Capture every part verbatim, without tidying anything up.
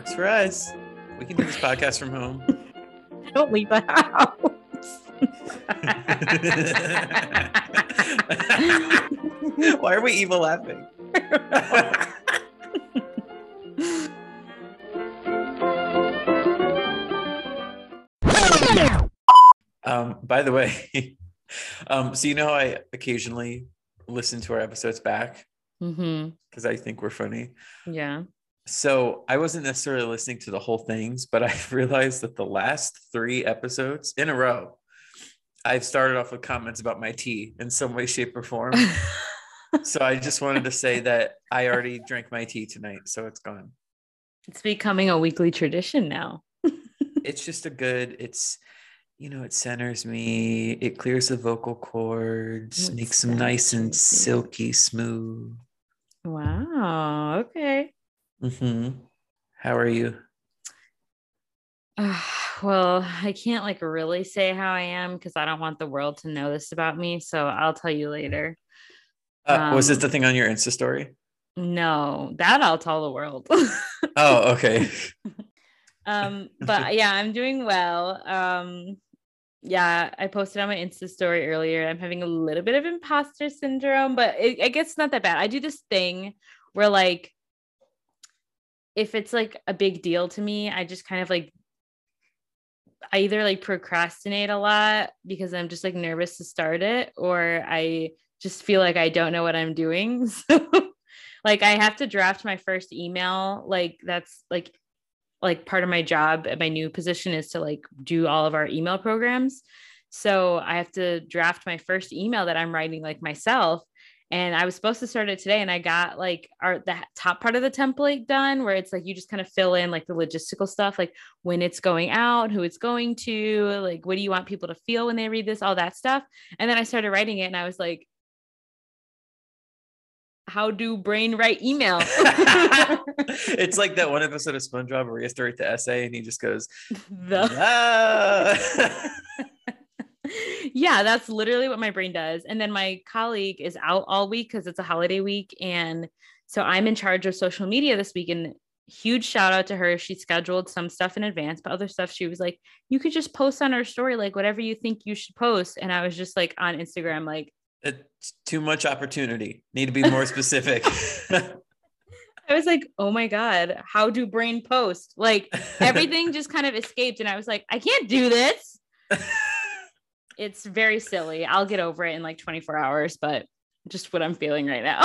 Works for us. We can do this podcast from home. Don't leave the house. Why are we evil laughing? Um, by the way, um, so you know how I occasionally listen to our episodes back because mm-hmm. I think we're funny. Yeah. So I wasn't necessarily listening to the whole things, but I realized that the last three episodes in a row, I've started off with comments about my tea in some way, shape, or form. So I just wanted to say that I already drank my tea tonight, so it's gone. It's becoming a weekly tradition now. It's just a good, it's, you know, it centers me. It clears the vocal cords, it's makes them nice and silky smooth. Wow. Okay. Mm-hmm. How are you? Uh, well, I can't like really say how I am because I don't want the world to know this about me. So I'll tell you later. Uh, um, was this the thing on your Insta story? No, that I'll tell the world. Oh, okay. um, but yeah, I'm doing well. Um, yeah, I posted on my Insta story earlier. I'm having a little bit of imposter syndrome, but it, I guess it's not that bad. I do this thing where like, if it's like a big deal to me, I just kind of like, I either like procrastinate a lot because I'm just like nervous to start it, or I just feel like I don't know what I'm doing. So like I have to draft my first email. Like that's like, like part of my job at my new position is to like do all of our email programs. So I have to draft my first email that I'm writing like myself. And I was supposed to start it today, and I got like our the top part of the template done, where it's like you just kind of fill in like the logistical stuff, like when it's going out, who it's going to, like what do you want people to feel when they read this, all that stuff. And then I started writing it, and I was like, "How do brain write email?" It's like that one episode of SpongeBob where he has to write the essay, and he just goes, "The." Yeah, that's literally what my brain does. And then my colleague is out all week because it's a holiday week. And so I'm in charge of social media this week. And huge shout out to her. She scheduled some stuff in advance, but other stuff she was like, you could just post on our story, like whatever you think you should post. And I was just like on Instagram, like, it's too much opportunity. Need to be more specific. I was like, oh my God, how do brain post? Like everything just kind of escaped. And I was like, I can't do this. It's very silly. I'll get over it in like twenty-four hours, but just what I'm feeling right now.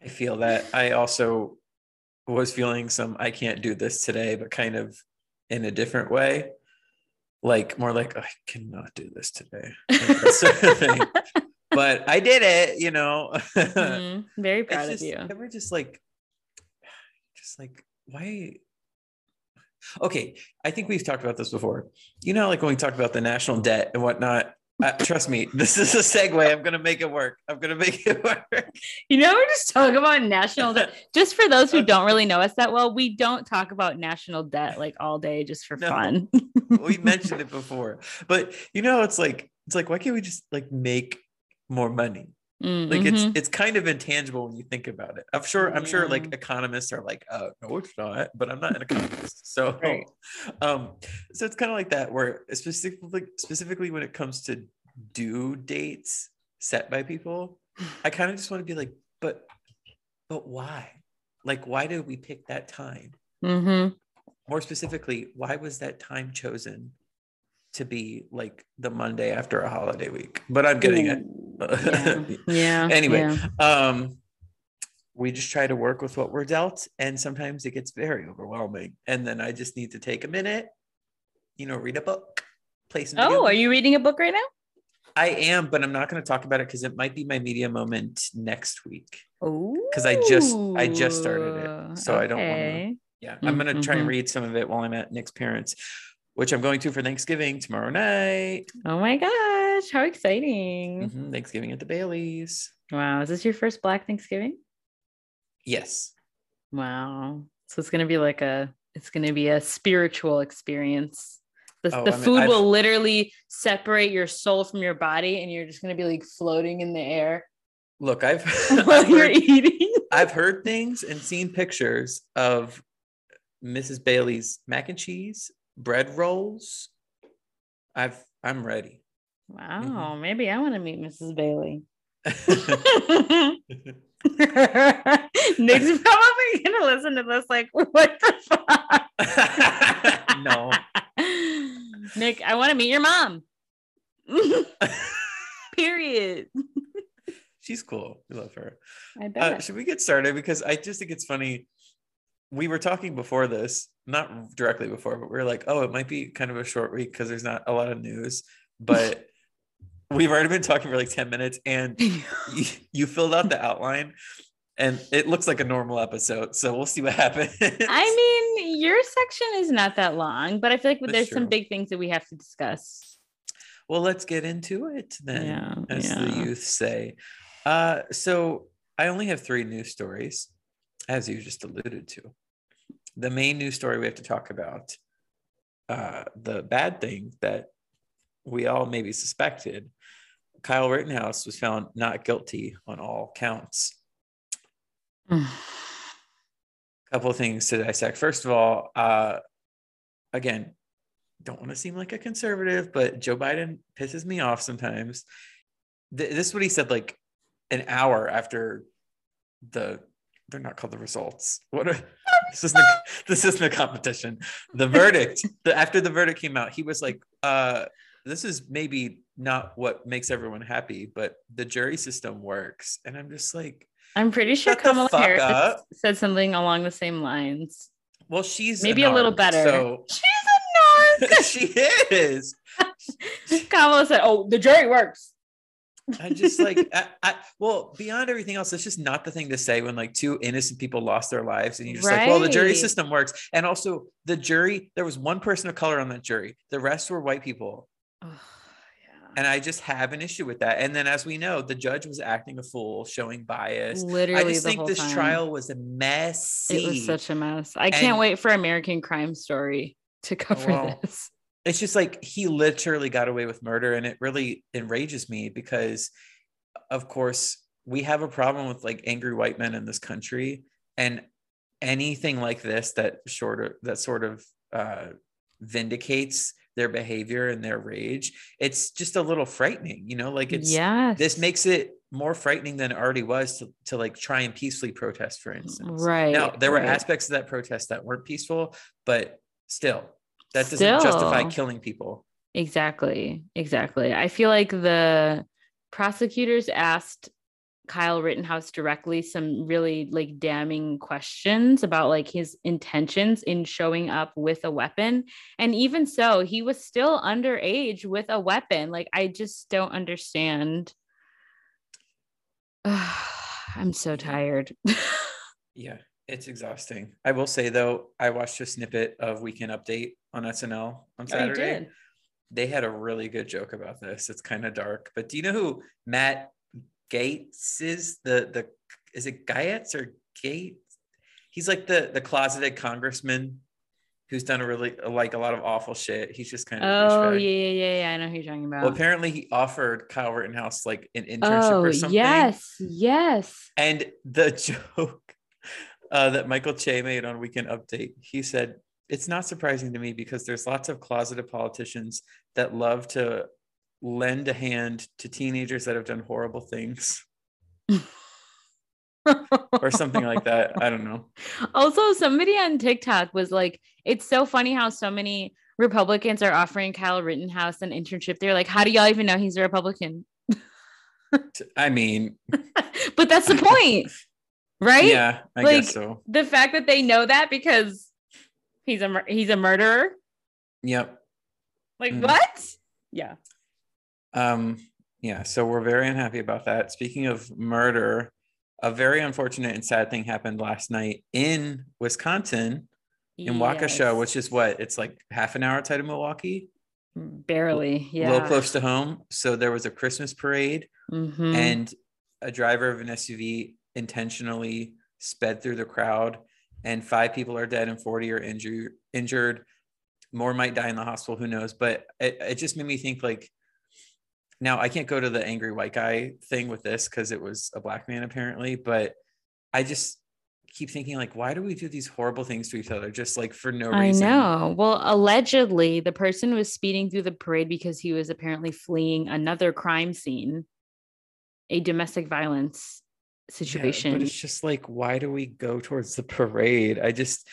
I feel that. I also was feeling some, I can't do this today, but kind of in a different way. Like more like, oh, I cannot do this today. Like that sort of thing. But I did it, you know. Mm-hmm. Very proud it's of just, you. We're just like, just like, why? Okay, I think we've talked about this before. You know, like when we talked about the national debt and whatnot. Uh, trust me, this is a segue. I'm going to make it work. I'm going to make it work. You know, we're just talking about national debt. Just for those who don't really know us that well, we don't talk about national debt like all day just for no, fun. We mentioned it before. But, you know, it's like, it's like, why can't we just like make more money? Mm-hmm. Like it's it's kind of intangible when you think about it. I'm sure I'm yeah. sure like economists are like, oh no, it's not, but I'm not an economist. So right. um so it's kind of like that where specifically specifically when it comes to due dates set by people, I kind of just want to be like, but but why? Like why did we pick that time? Mm-hmm. More specifically, why was that time chosen to be like the Monday after a holiday week? But I'm getting it. Yeah. yeah anyway yeah. um we just try to work with what we're dealt, and sometimes it gets very overwhelming, and then I just need to take a minute, you know, read a book, play some oh video. Are you reading a book right now? I am, but I'm not going to talk about it because it might be my media moment next week. Oh, because I just I just started it, so okay. I don't want to yeah mm-hmm. I'm going to try and read some of it while I'm at Nick's parents, which I'm going to for Thanksgiving tomorrow night. Oh my gosh, how exciting. Mm-hmm. Thanksgiving at the Baileys. Wow, is this your first Black Thanksgiving? Yes. Wow. So it's going to be like a, it's going to be a spiritual experience. The, oh, the food I've, will literally separate your soul from your body, and you're just going to be like floating in the air. Look, I've, while I've, you're heard, eating. I've heard things and seen pictures of Missus Bailey's mac and cheese, bread rolls. I've I'm ready. Wow, mm-hmm. Maybe I want to meet Missus Bailey. Nick's probably gonna listen to this like, what the fuck? No. Nick, I want to meet your mom. Period. She's cool. We love her. I bet. Uh, should we get started? Because I just think it's funny. We were talking before this, not directly before, but we were like, oh, it might be kind of a short week because there's not a lot of news. But we've already been talking for like ten minutes and you, you filled out the outline and it looks like a normal episode. So we'll see what happens. I mean, your section is not that long, but I feel like That's there's true. some big things that we have to discuss. Well, let's get into it then, yeah, as yeah. the youth say. Uh, so I only have three news stories, as you just alluded to. The main news story we have to talk about, uh, the bad thing that we all maybe suspected, Kyle Rittenhouse was found not guilty on all counts. A couple of things to dissect. First of all, uh, again, don't want to seem like a conservative, but Joe Biden pisses me off sometimes. Th- this is what he said like an hour after the, they're not called the results. What are, this isn't a, this isn't a competition. The verdict, the, after the verdict came out, he was like, uh, this is maybe not what makes everyone happy, but the jury system works. And I'm just like, I'm pretty sure Kamala Harris up. said something along the same lines. Well, she's maybe a, a little better. So. She's she is. Kamala said, oh, the jury works. I just like, I, I, well, beyond everything else, it's just not the thing to say when like two innocent people lost their lives and you're just right. like, well, the jury system works. And also the jury, there was one person of color on that jury. The rest were white people. Oh, yeah. And I just have an issue with that. And then as we know, the judge was acting a fool, showing bias. Literally, I just the think whole this time. trial was a mess. It was such a mess. I and, can't wait for American Crime Story to cover well, this. It's just like he literally got away with murder, and it really enrages me because of course we have a problem with like angry white men in this country, and anything like this that short of, that sort of uh vindicates their behavior and their rage, it's just a little frightening, you know, like it's yeah this makes it more frightening than it already was to, to like try and peacefully protest, for instance. Right now there were right. aspects of that protest that weren't peaceful, but still that doesn't Still. justify killing people. Exactly. Exactly. I feel like the prosecutors asked Kyle Rittenhouse directly some really like damning questions about like his intentions in showing up with a weapon. And even so, he was still underage with a weapon. Like, I just don't understand. I'm so tired. Yeah. It's exhausting. I will say though, I watched a snippet of Weekend Update on S N L on Saturday. Oh, you did? They had a really good joke about this. It's kind of dark, but do you know who Matt Gaetz is? The the is it Gaetz or Gates? He's like the the closeted congressman who's done a really like a lot of awful shit. He's just kind of oh yeah yeah yeah, yeah. I know who you're talking about. Well, apparently he offered Kyle Rittenhouse like an internship oh, or something. Yes, yes. And the joke Uh, that Michael Che made on Weekend Update. He said, it's not surprising to me because there's lots of closeted politicians that love to lend a hand to teenagers that have done horrible things. Or something like that. I don't know. Also, somebody on TikTok was like, it's so funny how so many Republicans are offering Kyle Rittenhouse an internship. They're like, how do y'all even know he's a Republican? I mean. But that's the point. Right? Yeah, I like, guess so. The fact that they know that because he's a he's a murderer. Yep. Like mm. what? Yeah. Um. Yeah. So we're very unhappy about that. Speaking of murder, a very unfortunate and sad thing happened last night in Wisconsin, in yes. Waukesha, which is what it's like half an hour outside of Milwaukee. Barely. Yeah. A little close to home. So there was a Christmas parade, mm-hmm. and a driver of an S U V intentionally sped through the crowd, and five people are dead and forty are injured injured more might die in the hospital, who knows, but it, it just made me think like, now I can't go to the angry white guy thing with this because it was a black man apparently, but I just keep thinking, like, why do we do these horrible things to each other just like for no reason? I know. Well, allegedly the person was speeding through the parade because he was apparently fleeing another crime scene, a domestic violence situation. Yeah, but it's just like, why do we go towards the parade? I just,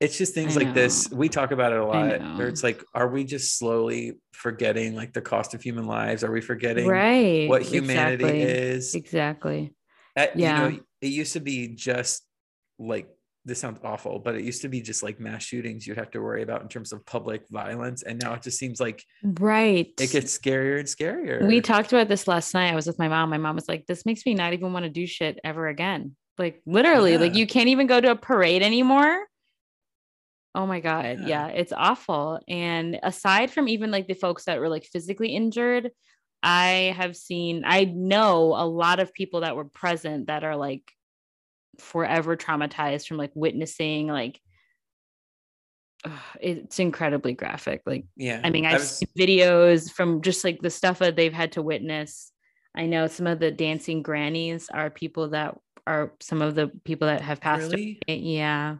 it's just things like this. We talk about it a lot where it's like, are we just slowly forgetting like the cost of human lives? Are we forgetting right. what humanity exactly. is? Exactly. At, yeah. You know, it used to be just like, this sounds awful, but it used to be just like mass shootings you'd have to worry about in terms of public violence. And now it just seems like right. it gets scarier and scarier. We talked about this last night. I was with my mom. My mom was like, this makes me not even want to do shit ever again. Like literally, yeah. like you can't even go to a parade anymore. Oh my God. Yeah. yeah, it's awful. And aside from even like the folks that were like physically injured, I have seen, I know a lot of people that were present that are like forever traumatized from like witnessing, like ugh, it's incredibly graphic. Like, yeah, I mean, I've I was- seen videos from just like the stuff that they've had to witness. I know some of the dancing grannies are people that are some of the people that have passed really? away. Yeah.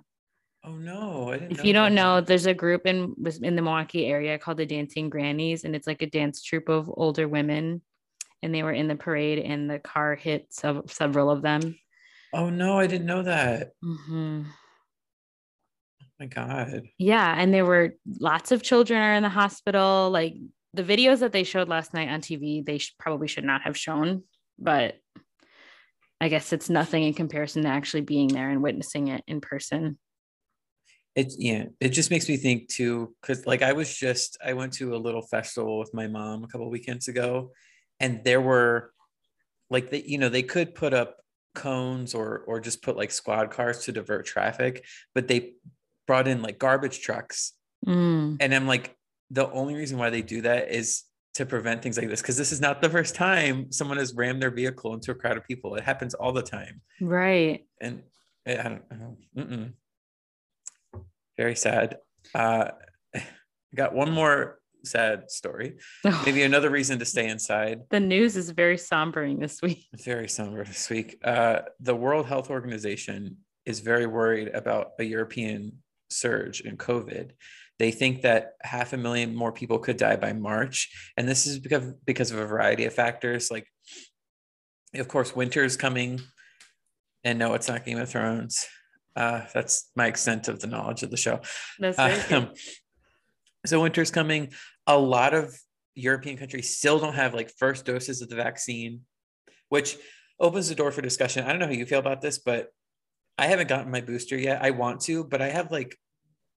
Oh no! I didn't if know you don't that. know, there's a group in in the Milwaukee area called the Dancing Grannies, and it's like a dance troupe of older women, and they were in the parade, and the car hit sub- several of them. Oh no! I didn't know that. Mm-hmm. Oh my God. Yeah, and there were lots of children are in the hospital. Like the videos that they showed last night on T V, they sh- probably should not have shown, but I guess it's nothing in comparison to actually being there and witnessing it in person. It, yeah, it just makes me think too, because like I was just, I went to a little festival with my mom a couple of weekends ago, and there were like, the, you know, they could put up cones or or just put like squad cars to divert traffic, but they brought in like garbage trucks. Mm. And I'm like, the only reason why they do that is to prevent things like this, because this is not the first time someone has rammed their vehicle into a crowd of people. It happens all the time. Right. And I don't know. Very sad. Uh, got one more sad story. Maybe another reason to stay inside. The news is very sombering this week. Very somber this week. Uh, the World Health Organization is very worried about a European surge in COVID. They think that half a million more people could die by March. And this is because, because of a variety of factors. Like, of course, winter is coming. And no, it's not Game of Thrones. Uh, that's my extent of the knowledge of the show. That's right. Um, so winter's coming. A lot of European countries still don't have like first doses of the vaccine, which opens the door for discussion. I don't know how you feel about this, but I haven't gotten my booster yet. I want to, but I have like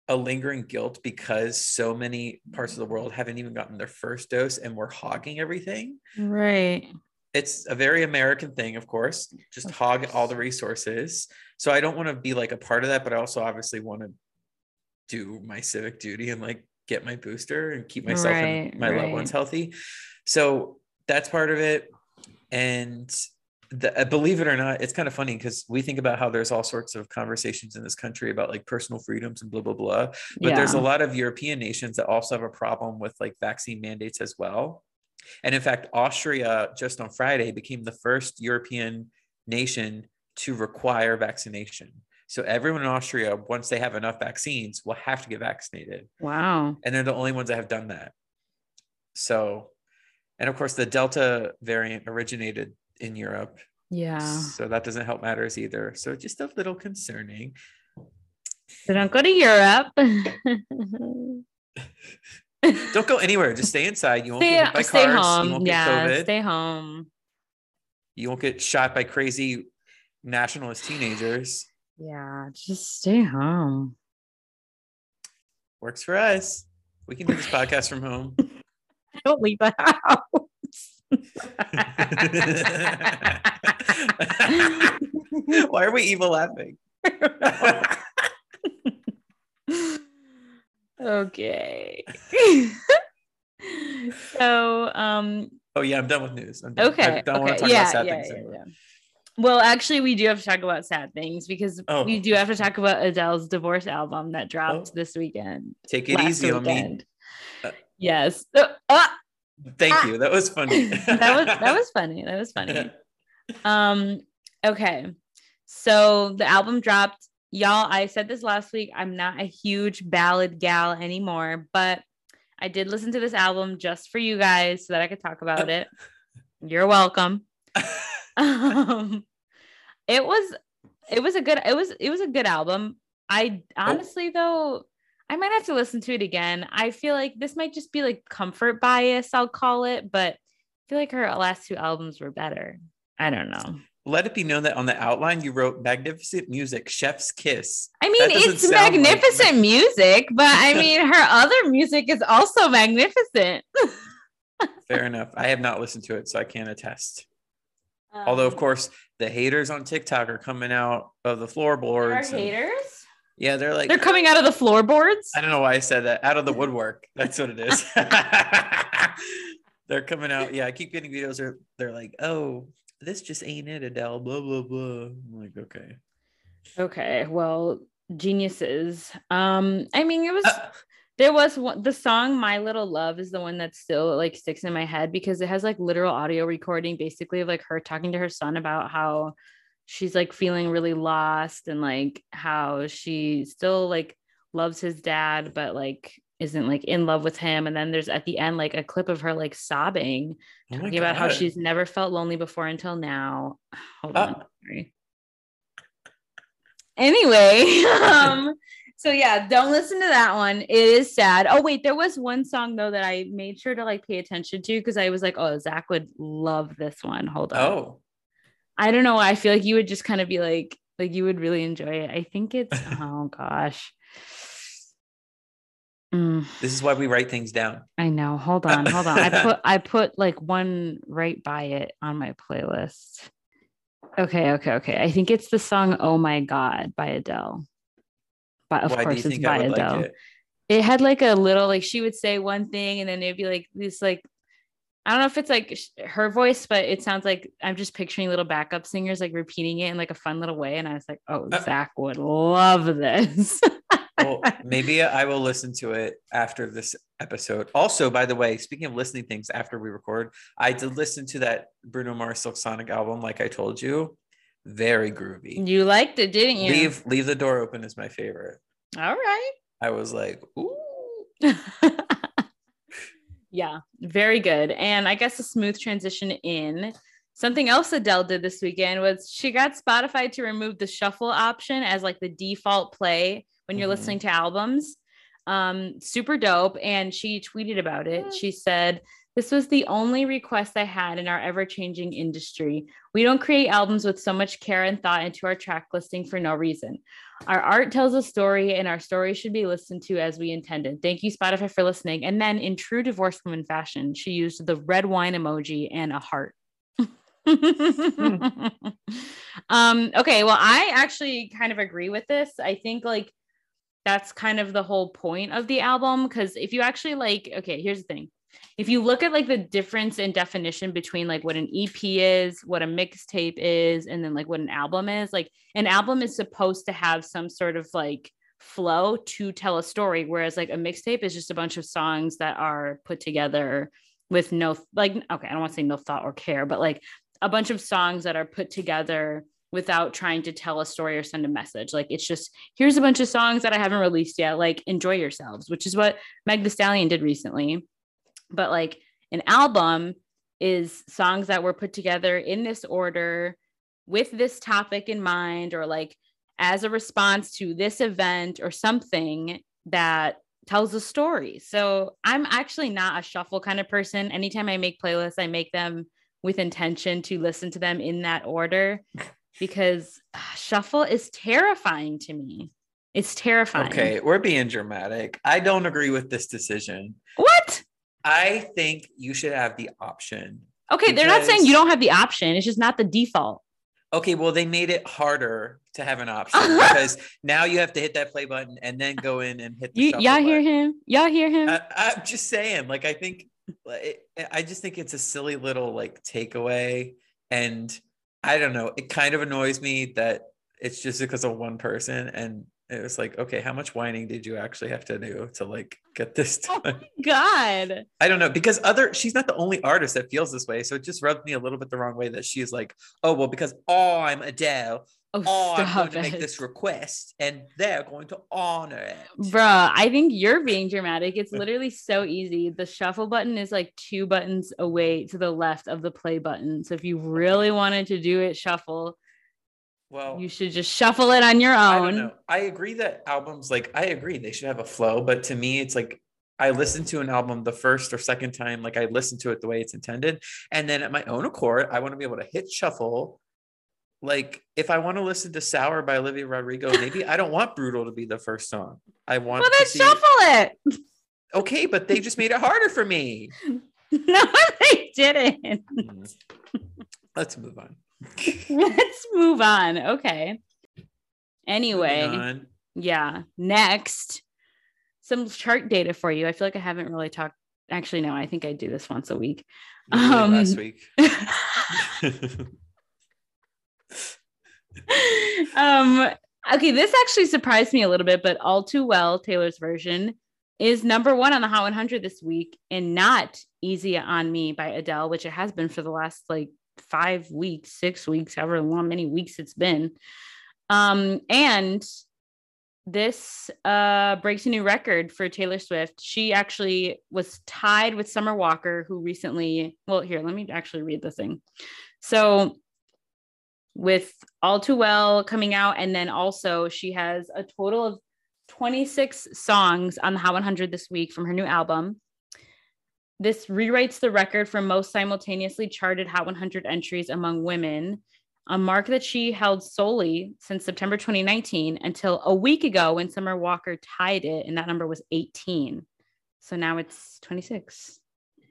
a lingering guilt because so many parts of the world haven't even gotten their first dose and we're hogging everything. Right. It's a very American thing, of course, just of hog course. all the resources. So I don't want to be like a part of that, but I also obviously want to do my civic duty and like get my booster and keep myself right, and my right. loved ones healthy. So that's part of it. And the, believe it or not, it's kind of funny because we think about how there's all sorts of conversations in this country about like personal freedoms and blah, blah, blah. But yeah. there's a lot of European nations that also have a problem with like vaccine mandates as well. And in fact, Austria just on Friday became the first European nation to require vaccination. So everyone in Austria, once they have enough vaccines, will have to get vaccinated. Wow. And they're the only ones that have done that. So, and of course the Delta variant originated in Europe. Yeah. So that doesn't help matters either. So just a little concerning. So don't go to Europe. Don't go anywhere. Just stay inside. You won't stay, get hit by stay cars. Home. You won't yeah, get COVID. Stay home. You won't get shot by crazy nationalist teenagers. Yeah, just stay home. Works for us. We can do this podcast from home. Don't leave the house. Why are we evil laughing? Okay. So um oh yeah, I'm done with news. I'm done. Okay. I don't okay. want to talk yeah, about sad yeah, things yeah, anymore. Yeah. Well, actually we do have to talk about sad things because oh. we do have to talk about Adele's divorce album that dropped oh. this weekend. Take it easy weekend. on me. Uh, yes. Uh, uh, thank ah. you. That was funny. that was that was funny. That was funny. um okay. So the album dropped. Y'all, I said this last week, I'm not a huge ballad gal anymore, but I did listen to this album just for you guys so that I could talk about it. You're welcome. um, it was, it was a good, it was, it was a good album. I honestly, though, I might have to listen to it again. I feel like this might just be like comfort bias, I'll call it, but I feel like her last two albums were better. I don't know. Let it be known that on the outline, you wrote magnificent music, chef's kiss. I mean, it's magnificent like... music, but I mean, her other music is also magnificent. Fair enough. I have not listened to it, so I can't attest. Um, Although, of course, the haters on TikTok are coming out of the floorboards. There are and... haters? Yeah, they're like... They're coming out of the floorboards? I don't know why I said that. Out of the woodwork. That's what it is. They're coming out. Yeah, I keep getting videos where they're like, oh... this just ain't it, Adele, blah blah blah. I'm like, okay okay well, geniuses. um I mean, it was uh, there was one, the song My Little Love is the one that still like sticks in my head because it has like literal audio recording basically of like her talking to her son about how she's like feeling really lost and like how she still like loves his dad but like isn't like in love with him. And then there's at the end like a clip of her like sobbing, oh talking about how she's never felt lonely before until now. Hold uh. on. Sorry. Anyway, um so yeah, don't listen to that one. It is sad. Oh wait, there was one song though that I made sure to like pay attention to because I was like, oh, Zach would love this one. Hold on. Oh, I don't know. I feel like you would just kind of be like like you would really enjoy it. I think it's oh gosh. Mm. This is why we write things down. I know. Hold on. Hold on. I put I put like one right by it on my playlist. Okay. Okay. Okay. I think it's the song "Oh My God" by Adele. But of why course, it's by Adele. Like it? It had like a little like she would say one thing and then it'd be like this like I don't know if it's like her voice, but it sounds like I'm just picturing little backup singers like repeating it in like a fun little way. And I was like, oh, uh- Zach would love this. Well, maybe I will listen to it after this episode. Also, by the way, speaking of listening things after we record, I did listen to that Bruno Mars Silk Sonic album, like I told you. Very groovy. You liked it, didn't you? Leave Leave the Door Open is my favorite. All right. I was like, ooh. Yeah, very good. And I guess a smooth transition in. Something else Adele did this weekend was she got Spotify to remove the shuffle option as like the default play when you're mm-hmm. listening to albums. Um, super dope. And she tweeted about it. She said, "This was the only request I had in our ever-changing industry. We don't create albums with so much care and thought into our track listing for no reason. Our art tells a story and our story should be listened to as we intended. Thank you, Spotify, for listening." And then in true divorced woman fashion, she used the red wine emoji and a heart. um, okay. Well, I actually kind of agree with this. I think like, that's kind of the whole point of the album. Cause if you actually like, okay, here's the thing. If you look at like the difference in definition between like what an E P is, what a mixtape is, and then like what an album is, like an album is supposed to have some sort of like flow to tell a story. Whereas like a mixtape is just a bunch of songs that are put together with no, like, okay, I don't want to say no thought or care, but like a bunch of songs that are put together without trying to tell a story or send a message. Like, it's just, here's a bunch of songs that I haven't released yet. Like, enjoy yourselves, which is what Meg Thee Stallion did recently. But like an album is songs that were put together in this order with this topic in mind, or like as a response to this event or something that tells a story. So I'm actually not a shuffle kind of person. Anytime I make playlists, I make them with intention to listen to them in that order. Because uh, shuffle is terrifying to me. It's terrifying. Okay, we're being dramatic. I don't agree with this decision. What? I think you should have the option. Okay, because... they're not saying you don't have the option. It's just not the default. Okay, well, they made it harder to have an option because now you have to hit that play button and then go in and hit the you, shuffle y'all hear button. him? Y'all hear him? I, I'm just saying, like, I think, I just think it's a silly little, like, takeaway, and... I don't know. It kind of annoys me that it's just because of one person. And it was like, okay, how much whining did you actually have to do to like get this done? Oh my God. I don't know. Because other, she's not the only artist that feels this way. So it just rubbed me a little bit the wrong way that she's like, oh, well, because oh, I'm Adele. oh, oh I'm going it. to make this request and they're going to honor it. Bruh, I think you're being dramatic. It's literally so easy. The shuffle button is like two buttons away to the left of the play button. So if you really wanted to do it, shuffle. Well, you should just shuffle it on your own. I don't know. I agree that albums, like, I agree they should have a flow, but to me, it's like, I listen to an album the first or second time, like I listen to it the way it's intended. And then at my own accord, I want to be able to hit shuffle. Like if I want to listen to Sour by Olivia Rodrigo, maybe I don't want Brutal to be the first song. I want well, then to see... shuffle it. Okay, but they just made it harder for me. No, they didn't. Let's move on. Let's move on. Okay. Anyway. On. Yeah. Next. Some chart data for you. I feel like I haven't really talked. Actually, no, I think I do this once a week. Um, last week. um, okay, this actually surprised me a little bit, but All Too Well, Taylor's version, is number one on the Hot one hundred this week and not Easy on Me by Adele, which it has been for the last like five weeks, six weeks, however long, many weeks it's been. Um, and This uh, breaks a new record for Taylor Swift. She actually was tied with Summer Walker, who recently, well, here, let me actually read the thing. So with All Too Well coming out, and then also she has a total of twenty-six songs on the Hot one hundred this week from her new album. This rewrites the record for most simultaneously charted Hot one hundred entries among women, a mark that she held solely since September twenty nineteen until a week ago when Summer Walker tied it, and that number was eighteen. So now it's twenty-six.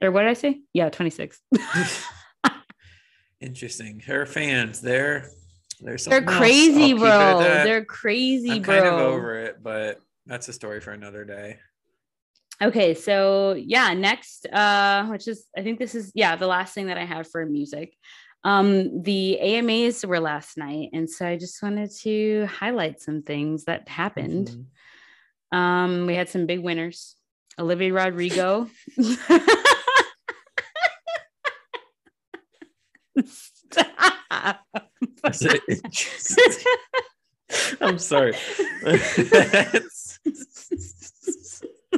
Or what did I say? Yeah, twenty-six. Interesting. Her fans, they're they're they're crazy, bro. They're crazy, I'm bro. I'm kind of over it, but that's a story for another day. Okay, so yeah, next, uh, which is I think this is yeah the last thing that I have for music. Um, the A M As were last night, and so I just wanted to highlight some things that happened. Mm-hmm. Um, we had some big winners. Olivia Rodrigo. Stop. I'm sorry.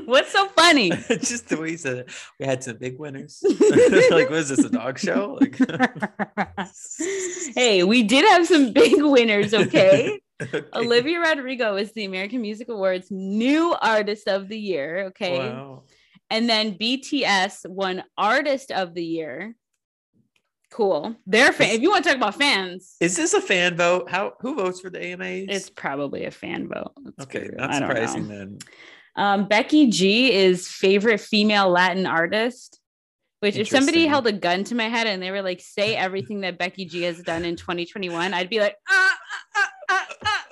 What's so funny? Just the way you said it. We had some big winners. Like, was this a dog show? Like... Hey, we did have some big winners, okay? Okay. Olivia Rodrigo is the American Music Awards new Artist of the Year, okay? Wow. And then B T S won Artist of the Year. Cool. They're fan- if you want to talk about fans, is this a fan vote? How who votes for the A M As? It's probably a fan vote. That's okay, not surprising then. Um, Becky G is favorite female Latin artist, which if somebody held a gun to my head and they were like, say everything that Becky G has done in twenty twenty-one, I'd be like, ah, ah, ah, ah, ah.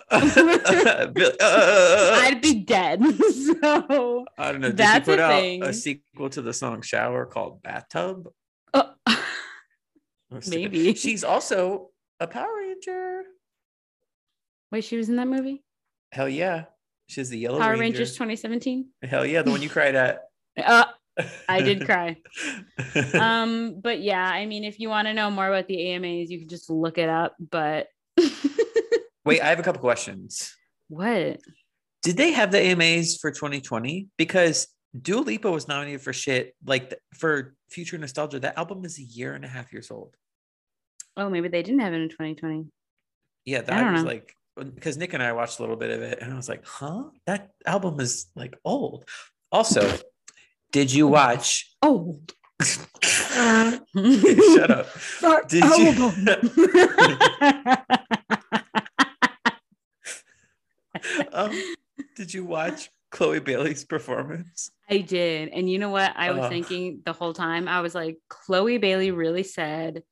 I'd be dead. So I don't know. Did that's you put a out thing. A sequel to the song Shower called Bathtub? Oh, maybe. She's also a Power Ranger. Wait, she was in that movie? Hell yeah. She's the Yellow Power Ranger. Rangers twenty seventeen. Hell yeah, the one you cried at. uh, I did cry. Um, but yeah, I mean, if you want to know more about the A M As, you can just look it up. But wait, I have a couple questions. What? Did they have the A M As for twenty twenty? Because Dua Lipa was nominated for shit like th- for Future Nostalgia. That album is a year and a half years old. Oh, maybe they didn't have it in twenty twenty. Yeah, that was know. like. Because Nick and I watched a little bit of it and I was like, huh? That album is like old. Also, did you watch? Oh. Shut up. Did you... um, did you watch Chloe Bailey's performance? I did. And you know what? I was uh, thinking the whole time, I was like, Chloe Bailey really said,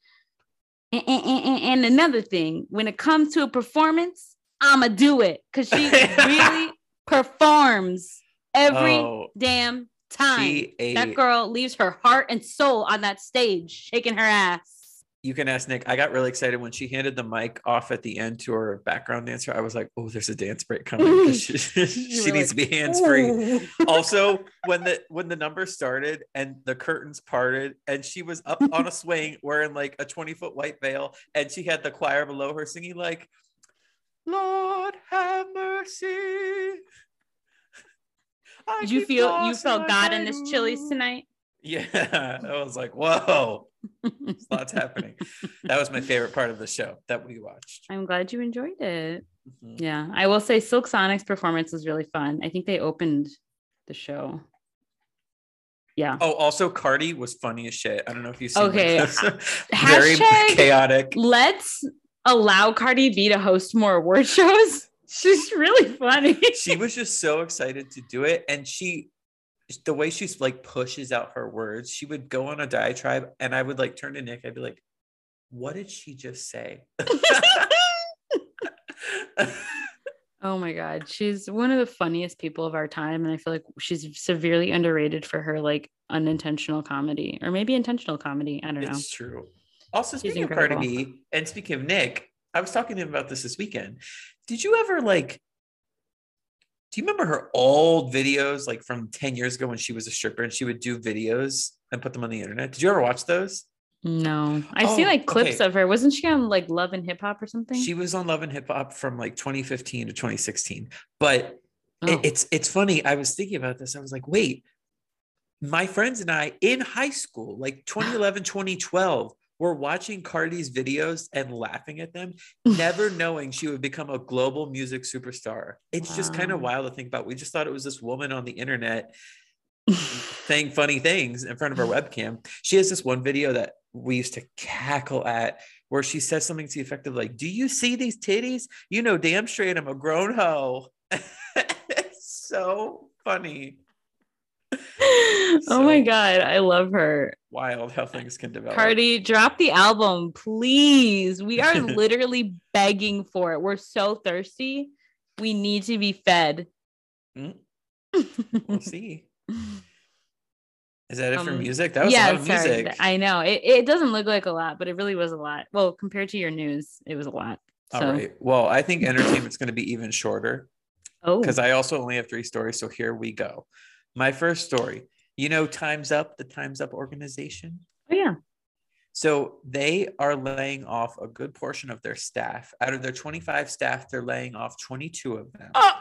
and, and, and another thing, when it comes to a performance, I'ma do it because she really performs every oh, damn time. That girl leaves her heart and soul on that stage, shaking her ass. You can ask Nick. I got really excited when she handed the mic off at the end to her background dancer. I was like, "Oh, there's a dance break coming." she she needs like, to be hands free. Also, when the when the number started and the curtains parted and she was up on a swing wearing like a twenty foot white veil and she had the choir below her singing like, Lord have mercy. Did you feel you felt God in this Chili's tonight? Yeah, I was like, whoa, there's lots happening. That was my favorite part of the show that we watched. I'm glad you enjoyed it. Mm-hmm. Yeah, I will say Silk Sonic's performance was really fun. I think they opened the show. Yeah. Oh, also Cardi was funny as shit. I don't know if you've seen okay. Like very chaotic. Let's allow Cardi B to host more award shows. She's really funny. She was just so excited to do it. And she, the way she's like pushes out her words, she would go on a diatribe and I would like turn to Nick. I'd be like, what did she just say? Oh my God. She's one of the funniest people of our time. And I feel like she's severely underrated for her like unintentional comedy or maybe intentional comedy. I don't know. It's true. Also, she's speaking incredible. Of Cardi B and speaking of Nick, I was talking to him about this this weekend. Did you ever like, do you remember her old videos like from ten years ago when she was a stripper and she would do videos and put them on the internet? Did you ever watch those? No, I oh, see like clips okay. of her. Wasn't she on like Love and Hip Hop or something? She was on Love and Hip Hop from like twenty fifteen to twenty sixteen. But oh. it, it's it's funny. I was thinking about this. I was like, wait, my friends and I in high school, like twenty eleven, twenty twelve, were watching Cardi's videos and laughing at them, never knowing she would become a global music superstar. It's wow. just kind of wild to think about. We just thought it was this woman on the internet saying funny things in front of her webcam. She has this one video that we used to cackle at where she says something to the effect of like, do you see these titties? You know damn straight I'm a grown hoe. It's so funny. So oh my God, I love her. Wild how things can develop. Cardi, drop the album, please. We are literally begging for it. We're so thirsty. We need to be fed. Mm. We'll see. Is that it um, for music? That was yeah, a lot of sorry. music. I know. It, it doesn't look like a lot, but it really was a lot. Well, compared to your news, it was a lot. So. All right. Well, I think entertainment's going to be even shorter. Oh. Because I also only have three stories. So here we go. My first story, you know, Time's Up, the Time's Up organization. Oh, yeah. So they are laying off a good portion of their staff. Out of their twenty-five staff, they're laying off twenty-two of them. Oh.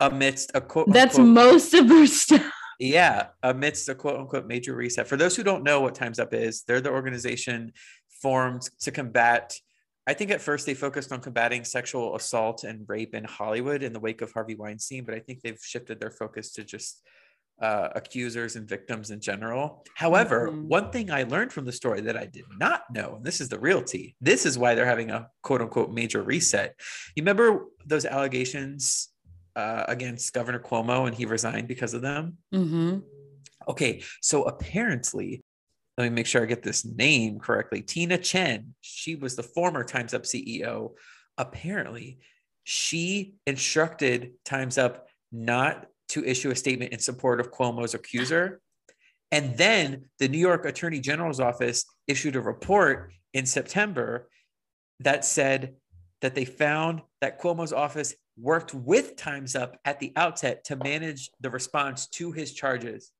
Amidst a quote. That's unquote, most of their staff. Yeah. Amidst a quote unquote major reset. For those who don't know what Time's Up is, they're the organization formed to combat. I think at first they focused on combating sexual assault and rape in Hollywood in the wake of Harvey Weinstein, but I think they've shifted their focus to just uh, accusers and victims in general. However, mm-hmm. one thing I learned from the story that I did not know, and this is the real tea, this is why they're having a quote unquote major reset. You remember those allegations uh, against Governor Cuomo and he resigned because of them? Mm-hmm. Okay, so apparently, let me make sure I get this name correctly. Tina Chen, she was the former Time's Up C E O. Apparently, she instructed Time's Up not to issue a statement in support of Cuomo's accuser. And then the New York Attorney General's office issued a report in September that said that they found that Cuomo's office worked with Time's Up at the outset to manage the response to his charges.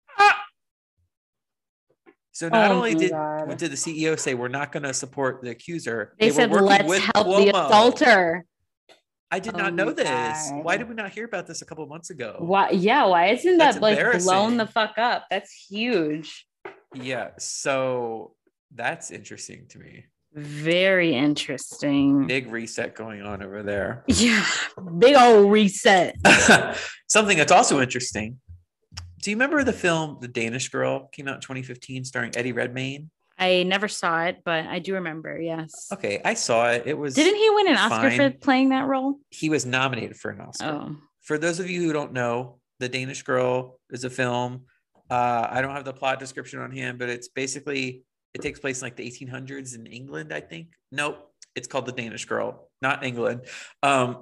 So not oh only did God. did the C E O say we're not going to support the accuser, they, they said were let's help Cuomo. the assaulter. I did oh not know this. God. Why did we not hear about this a couple of months ago? Why? Yeah, why isn't that That's like blown the fuck up? That's huge. Yeah, so that's interesting to me. Very interesting. Big reset going on over there. Yeah, big old reset. Something that's also interesting. Do you remember the film The Danish Girl came out in twenty fifteen starring Eddie Redmayne? I never saw it, but I do remember. Yes. Okay. I saw it. It was. Didn't he win an fine. Oscar for playing that role? He was nominated for an Oscar. Oh. For those of you who don't know, The Danish Girl is a film. Uh, I don't have the plot description on hand, but it's basically, it takes place in like the eighteen hundreds in England, I think. Nope. It's called The Danish Girl, not England. Um,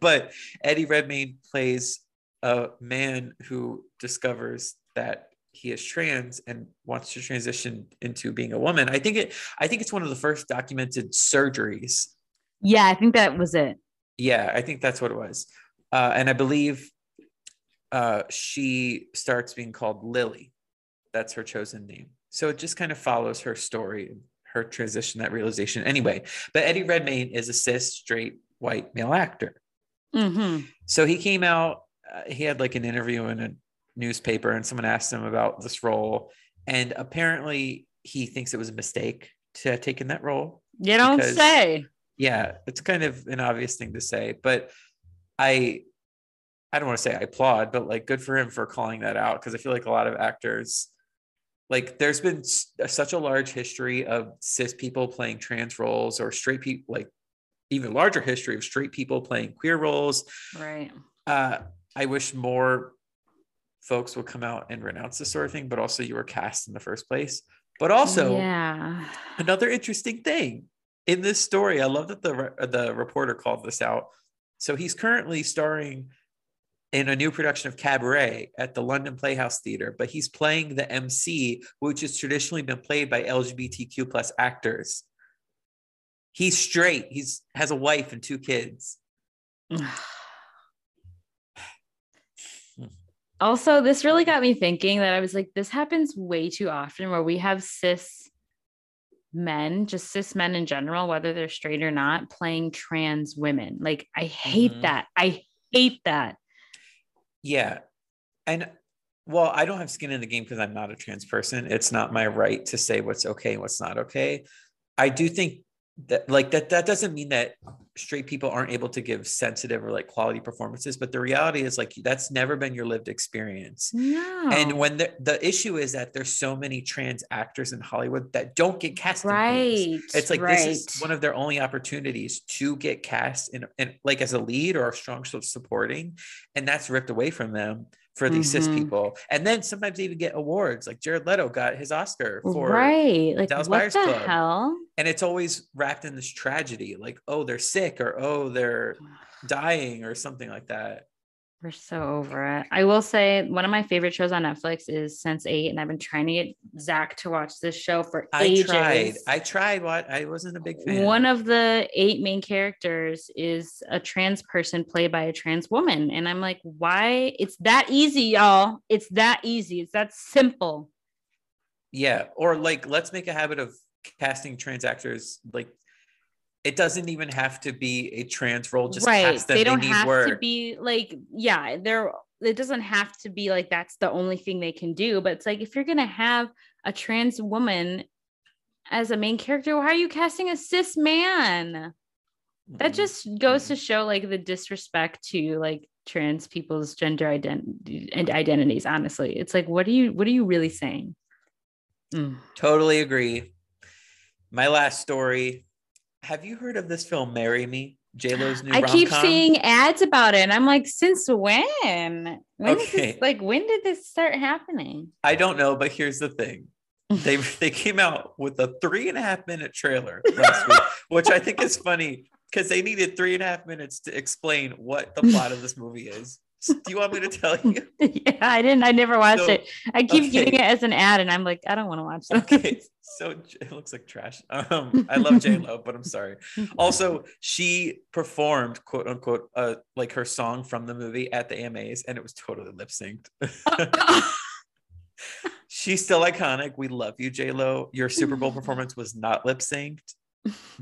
but Eddie Redmayne plays a man who discovers that he is trans and wants to transition into being a woman. I think it, I think it's one of the first documented surgeries. Yeah, I think that was it. Yeah, I think that's what it was. Uh, and I believe uh, she starts being called Lily. That's her chosen name. So it just kind of follows her story, her transition, that realization. Anyway, but Eddie Redmayne is a cis, straight white male actor. Mm-hmm. So he came out, uh, he had like an interview in a newspaper and someone asked him about this role. And apparently he thinks it was a mistake to have taken that role. You don't because, say. Yeah, it's kind of an obvious thing to say, but I, I don't want to say I applaud, but like good for him for calling that out. Cause I feel like a lot of actors, like there's been such a large history of cis people playing trans roles or straight people, like even larger history of straight people playing queer roles. Right. Uh, I wish more folks would come out and renounce this sort of thing, but also you were cast in the first place. But also yeah. another interesting thing in this story, I love that the, the reporter called this out. So he's currently starring in a new production of Cabaret at the London Playhouse Theatre, but he's playing the M C, which has traditionally been played by L G B T Q plus actors. He's straight. He's has a wife and two kids. Also, this really got me thinking that I was like, this happens way too often where we have cis men, just cis men in general, whether they're straight or not, playing trans women. Like, I hate mm-hmm. that. I hate that. Yeah. And well, I don't have skin in the game because I'm not a trans person. It's not my right to say what's okay and what's not okay. I do think that like that, that doesn't mean that straight people aren't able to give sensitive or like quality performances, but the reality is like, that's never been your lived experience. No. And when the, the issue is that there's so many trans actors in Hollywood that don't get cast. Right. It's like, right. this is one of their only opportunities to get cast in, in like as a lead or a strong supporting, and that's ripped away from them for these mm-hmm. cis people. And then sometimes they even get awards. Like Jared Leto got his Oscar for right. like, Dallas what Buyers the Club. Hell? And it's always wrapped in this tragedy. Like, oh, they're sick or, oh, they're dying or something like that. We're so over it. I will say one of my favorite shows on Netflix is Sense eight. And I've been trying to get Zach to watch this show for I ages. Tried. I tried. What? I wasn't a big fan. One of the eight main characters is a trans person played by a trans woman. And I'm like, why? It's that easy, y'all. It's that easy. It's that simple. Yeah. Or like, let's make a habit of casting trans actors. Like, it doesn't even have to be a trans role. Just right. cast them. They don't they need have work. To be like, yeah, they're, it doesn't have to be like, that's the only thing they can do. But it's like, if you're going to have a trans woman as a main character, why are you casting a cis man? That just goes to show like the disrespect to like trans people's gender ident- and identities. Honestly, it's like, what are you, what are you really saying? Mm. Totally agree. My last story. Have you heard of this film, Marry Me? J Lo's new I rom-com? Keep seeing ads about it. And I'm like, since when? When okay. is this, like, when did this start happening? I don't know, but here's the thing. They they came out with a three and a half minute trailer last week, which I think is funny because they needed three and a half minutes to explain what the plot of this movie is. Do you want me to tell you? Yeah, I didn't. I never watched so, it. I keep okay. getting it as an ad, and I'm like, I don't want to watch that. Okay, so it looks like trash. Um, I love J Lo, but I'm sorry. Also, she performed "quote unquote" uh, like her song from the movie at the A M As, and it was totally lip synced. She's still iconic. We love you, J Lo. Your Super Bowl performance was not lip synced,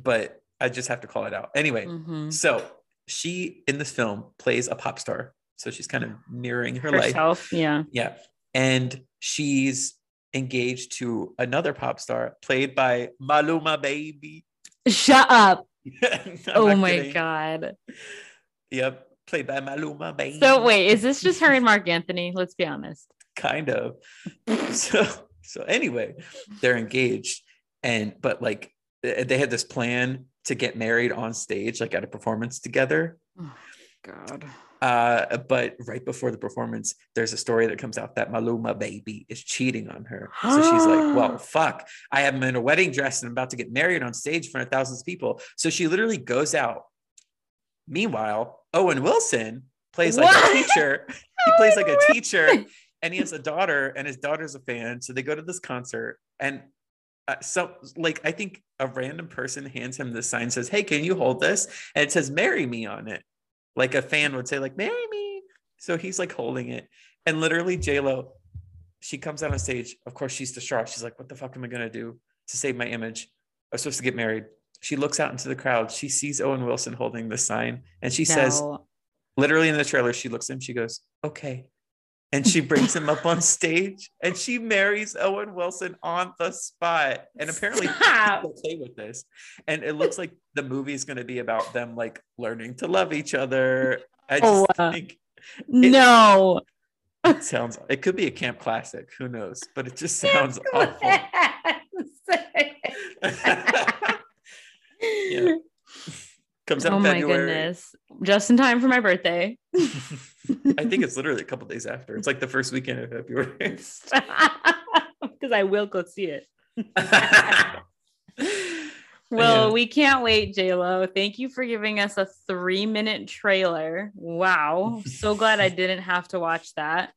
but I just have to call it out anyway. Mm-hmm. So she in this film plays a pop star. So she's kind of mirroring her Herself, life. Yeah. Yeah. And she's engaged to another pop star played by Maluma, baby. Shut up. Oh my kidding. God. Yep. Played by Maluma, baby. So wait, is this just her and Mark Anthony? Let's be honest. Kind of. So, so anyway, they're engaged. And, but like they had this plan to get married on stage, like at a performance together. Oh God. Uh, but right before the performance, there's a story that comes out that Maluma baby is cheating on her. So she's like, well, fuck, I am in a wedding dress and I'm about to get married on stage in front of thousands of people. So she literally goes out. Meanwhile, Owen Wilson plays like what? a teacher. He plays like a teacher and he has a daughter and his daughter's a fan. So they go to this concert and Uh, so like I think a random person hands him this sign and says, hey, can you hold this? And it says marry me on it. Like a fan would say, like, marry me. So he's like holding it. And literally J Lo, she comes out on stage. Of course, she's distraught. She's like, what the fuck am I going to do to save my image? I was supposed to get married. She looks out into the crowd. She sees Owen Wilson holding the sign. And she no. says, literally in the trailer, she looks at him. She goes, okay. And she brings him up on stage. And she marries Owen Wilson on the spot. And apparently people play with this. And it looks like the movie is going to be about them like learning to love each other. I just oh, uh, think. It, no. It sounds, it could be a camp classic. Who knows? But it just sounds awful. Yeah. Comes out oh in February. Oh my goodness. Just in time for my birthday. I think it's literally a couple days after. It's like the first weekend of February. Because I will go see it. Well, yeah. We can't wait, J Lo. Thank you for giving us a three minute trailer. Wow. So glad I didn't have to watch that.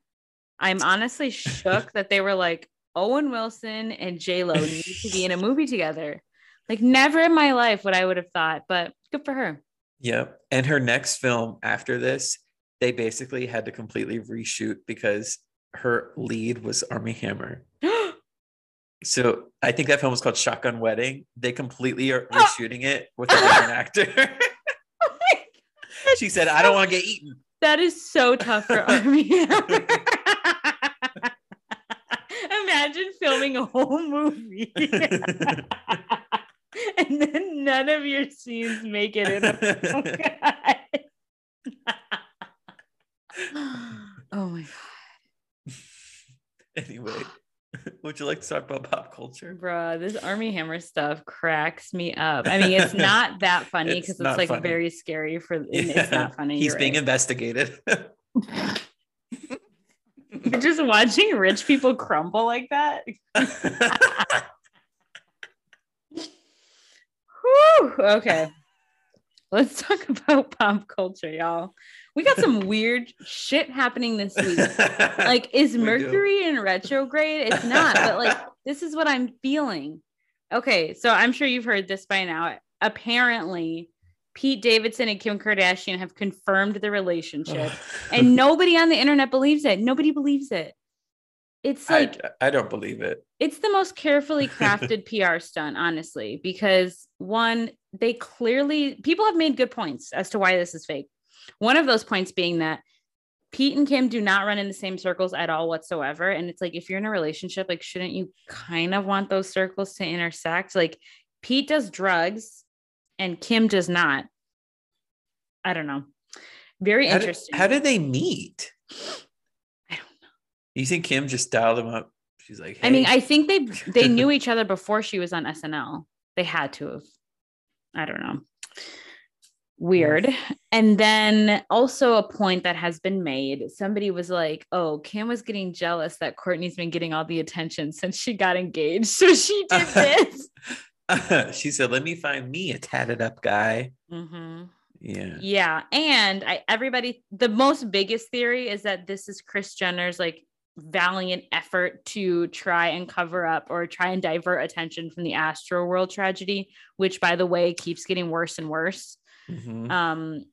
I'm honestly shook that they were like, Owen Wilson and J Lo need to be in a movie together. Like never in my life would I would have thought, but good for her. Yeah. And her next film after this, they basically had to completely reshoot because her lead was Armie Hammer. So I think that film was called Shotgun Wedding. They completely are reshooting it with a different actor. Oh my God. She said, I don't want to get eaten. That is so tough for Armie Hammer. Imagine filming a whole movie. And then none of your scenes make it in a oh my God. Anyway, would you like to talk about pop culture? Bruh, this Armie Hammer stuff cracks me up. I mean, it's not that funny because it's, it's like funny. Very scary for yeah. It's not funny. He's being right. investigated. Just watching rich people crumble like that. Whew, okay, let's talk about pop culture, y'all. We got some weird shit happening this week. Like, is Mercury in retrograde? It's not, but like, this is what I'm feeling. Okay, so I'm sure you've heard this by now. Apparently, Pete Davidson and Kim Kardashian have confirmed the relationship, and nobody on the internet believes it. Nobody believes it. It's like I, I don't believe it. It's the most carefully crafted P R stunt, honestly, because one, they clearly people have made good points as to why this is fake. One of those points being that Pete and Kim do not run in the same circles at all whatsoever. And it's like, if you're in a relationship, like, shouldn't you kind of want those circles to intersect? Like, Pete does drugs and Kim does not. I don't know. Very how interesting. Did, how did they meet? You think Kim just dialed him up? She's like, hey. I mean, I think they they knew each other before she was on S N L. They had to have. I don't know. Weird. And then also a point that has been made. Somebody was like, oh, Kim was getting jealous that Courtney's been getting all the attention since she got engaged. So she did this. She said, let me find me a tatted up guy. Mm-hmm. Yeah. Yeah. And I, everybody, the most biggest theory is that this is Kris Jenner's like, valiant effort to try and cover up or try and divert attention from the Astro World tragedy, which by the way keeps getting worse and worse. Mm-hmm. um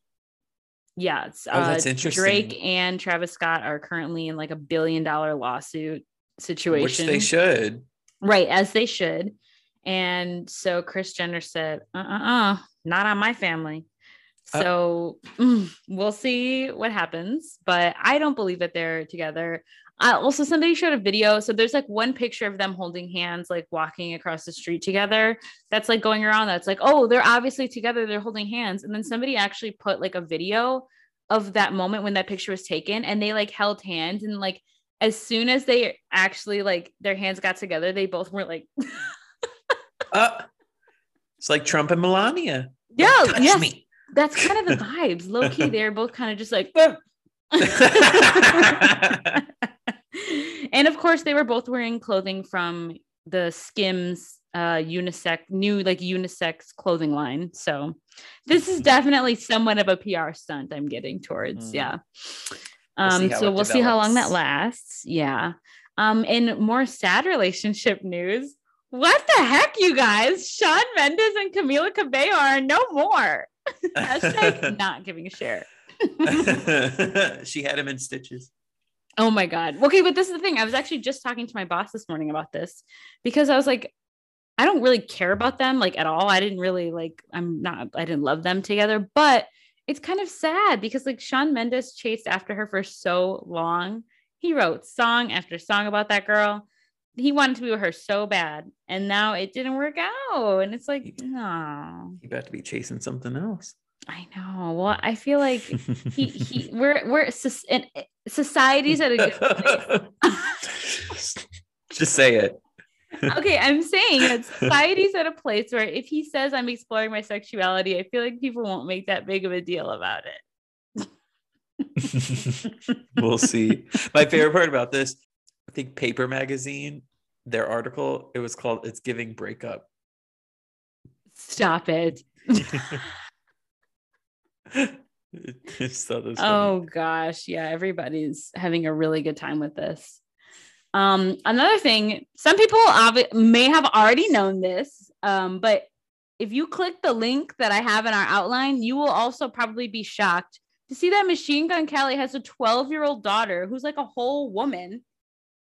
yeah it's, oh, that's uh, interesting. Drake and Travis Scott are currently in like a billion dollar lawsuit situation, which they should, right, as they should. And so Kris Jenner said uh-uh not on my family. So uh- we'll see what happens, but I don't believe that they're together. Uh, also, somebody showed a video. So there's like one picture of them holding hands, like walking across the street together. That's like going around. That's like, oh, they're obviously together. They're holding hands. And then somebody actually put like a video of that moment when that picture was taken, and they like held hands. And like, as soon as they actually like their hands got together, they both were like, uh, it's like Trump and Melania. Yeah. Yes. Me. That's kind of the vibes. Low key, they're both kind of just like, and of course they were both wearing clothing from the Skims uh unisex new like unisex clothing line. So this is definitely somewhat of a P R stunt I'm getting towards. Mm. Yeah. Um we'll so we'll develops. See how long that lasts. Yeah. Um in more sad relationship news, what the heck, you guys, Shawn Mendes and Camila Cabello are no more. Hashtag not giving a share. She had him in stitches. Oh my God. Okay, but this is the thing. I was actually just talking to my boss this morning about this because I was like, I don't really care about them like at all. I didn't really like, I'm not, I didn't love them together, but it's kind of sad because like Shawn Mendes chased after her for so long. He wrote song after song about that girl. He wanted to be with her so bad, and now it didn't work out. And it's like, no, you got to be chasing something else. I know. Well, I feel like he, he, we're, we're, and society's at a good place. Just say it. Okay, I'm saying that society's at a place where if he says I'm exploring my sexuality, I feel like people won't make that big of a deal about it. We'll see. My favorite part about this, I think Paper Magazine, their article, it was called It's Giving Breakup. Stop it. Oh gosh, yeah, everybody's having a really good time with this. Um, another thing, some people obvi- may have already known this, um, but if you click the link that I have in our outline, you will also probably be shocked to see that Machine Gun Kelly has a twelve-year-old daughter who's like a whole woman.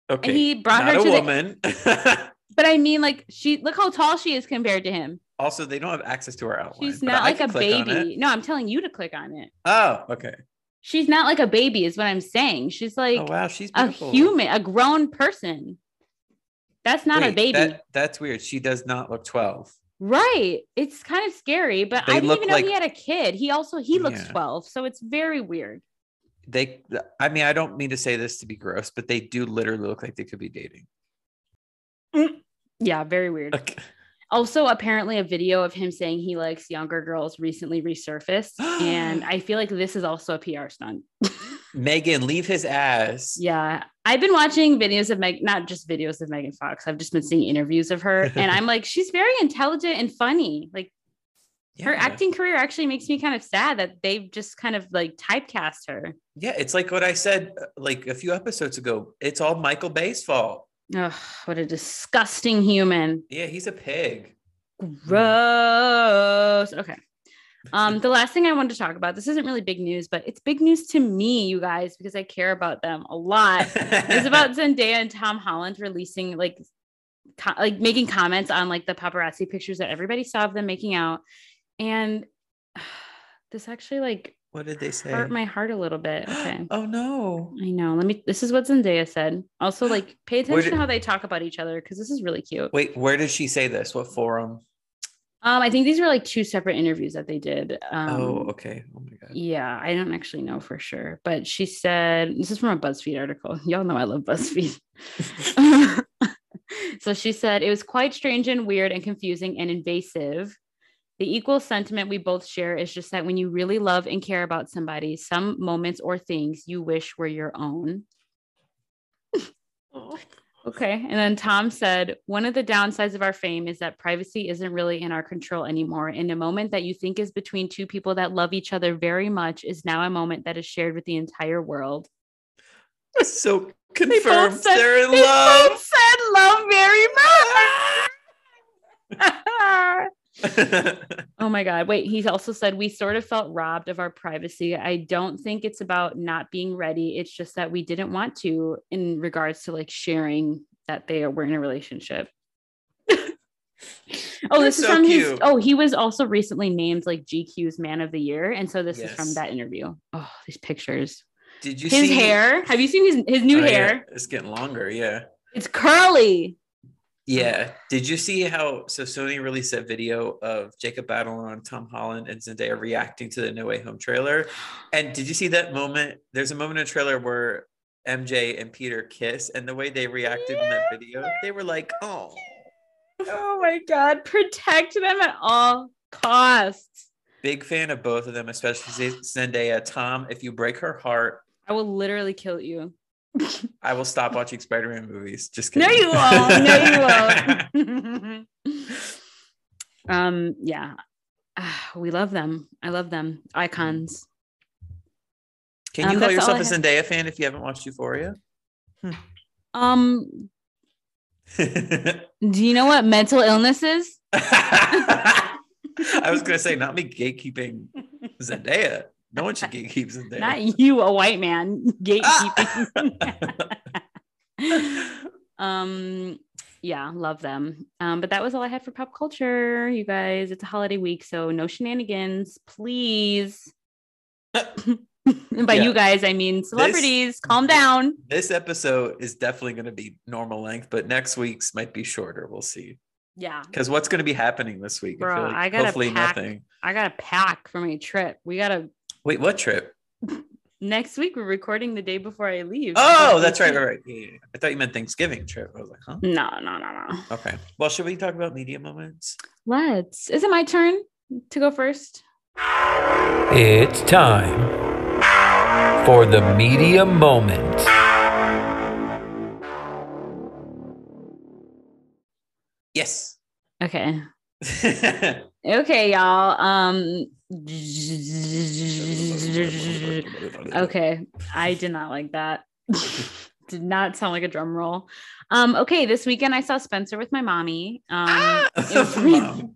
Okay, and he brought her to a woman. The- but I mean, like, she look how tall she is compared to him. Also, they don't have access to our outline. She's not like a baby. No, I'm telling you to click on it. Oh, okay. She's not like a baby is what I'm saying. She's like oh, wow. She's a human, a grown person. That's not Wait, a baby. That, that's weird. She does not look twelve. Right. It's kind of scary, but they I didn't even know like, he had a kid. He also, he looks yeah. twelve. So it's very weird. They, I mean, I don't mean to say this to be gross, but they do literally look like they could be dating. Mm. Yeah. Very weird. Okay. Also, apparently a video of him saying he likes younger girls recently resurfaced. And I feel like this is also a P R stunt. Megan, leave his ass. Yeah. I've been watching videos of Meg, not just videos of Megan Fox. I've just been seeing interviews of her. And I'm like, she's very intelligent and funny. Like yeah. her acting career actually makes me kind of sad that they've just kind of like typecast her. Yeah. It's like what I said, like a few episodes ago, it's all Michael Bay's fault. Oh, what a disgusting human. Yeah, he's a pig. Gross. Okay. Um, the last thing I wanted to talk about, this isn't really big news, but it's big news to me, you guys, because I care about them a lot. It's about Zendaya and Tom Holland releasing like, co- like making comments on like the paparazzi pictures that everybody saw of them making out. And uh, this actually like, what did they say? Hurt my heart a little bit. Okay. Oh no. I know. Let me, this is what Zendaya said. Also like pay attention did, to how they talk about each other. Cause this is really cute. Wait, where did she say this? What forum? Um, I think these were like two separate interviews that they did. Um, oh, okay. Oh my God. Yeah. I don't actually know for sure, but she said, this is from a BuzzFeed article. Y'all know I love BuzzFeed. So she said, it was quite strange and weird and confusing and invasive. The equal sentiment we both share is just that when you really love and care about somebody, some moments or things you wish were your own. Okay. And then Tom said, one of the downsides of our fame is that privacy isn't really in our control anymore. And a moment that you think is between two people that love each other very much is now a moment that is shared with the entire world. So confirms they they're in they love. Both said love very much. Oh my God. Wait, he also said, we sort of felt robbed of our privacy. I don't think it's about not being ready. It's just that we didn't want to in regards to like sharing that they were in a relationship. Oh, this That's is so from cute. his, oh, he was also recently named like G Q's Man of the Year. And so this yes. is from that interview. Oh, these pictures. Did you his see his hair? Have you seen his, his new oh, hair? Yeah. It's getting longer. Yeah. It's curly. Yeah. Did you see how, so Sony released a video of Jacob Batalon, Tom Holland, and Zendaya reacting to the No Way Home trailer? And did you see that moment? There's a moment in the trailer where M J and Peter kiss, and the way they reacted yeah. in that video, they were like, oh. Oh my God. Protect them at all costs. Big fan of both of them, especially Zendaya. Tom, if you break her heart, I will literally kill you. I will stop watching Spider-Man movies. Just kidding. No, you won't. No, you won't. um, yeah, uh, we love them. I love them. Icons. Can you um, call yourself a Zendaya have. fan if you haven't watched Euphoria? Hmm. Um. Do you know what mental illness is? I was gonna say not me gatekeeping Zendaya. No one should gatekeep in there. Not you, a white man gatekeeping. Ah! um, Yeah, love them. Um, but that was all I had for pop culture, you guys. It's a holiday week, so no shenanigans, please. And by yeah. you guys, I mean celebrities. This, calm down. This episode is definitely going to be normal length, but next week's might be shorter. We'll see. Yeah. Because what's going to be happening this week? Bro, I feel like I gotta hopefully pack. nothing. I got to pack for my trip. We got to. Wait, what trip? Next week, we're recording the day before I leave. Oh, that's right, right, right. Yeah, yeah. I thought you meant Thanksgiving trip. I was like, huh? No, no, no, no. Okay. Well, should we talk about media moments? Let's. Is it my turn to go first? It's time for the media moment. Yes. Okay. Okay, y'all. Um. Okay, I did not like that. Did not sound like a drum roll. Um, okay, this weekend I saw Spencer with my mommy. Um, ah! it, was really,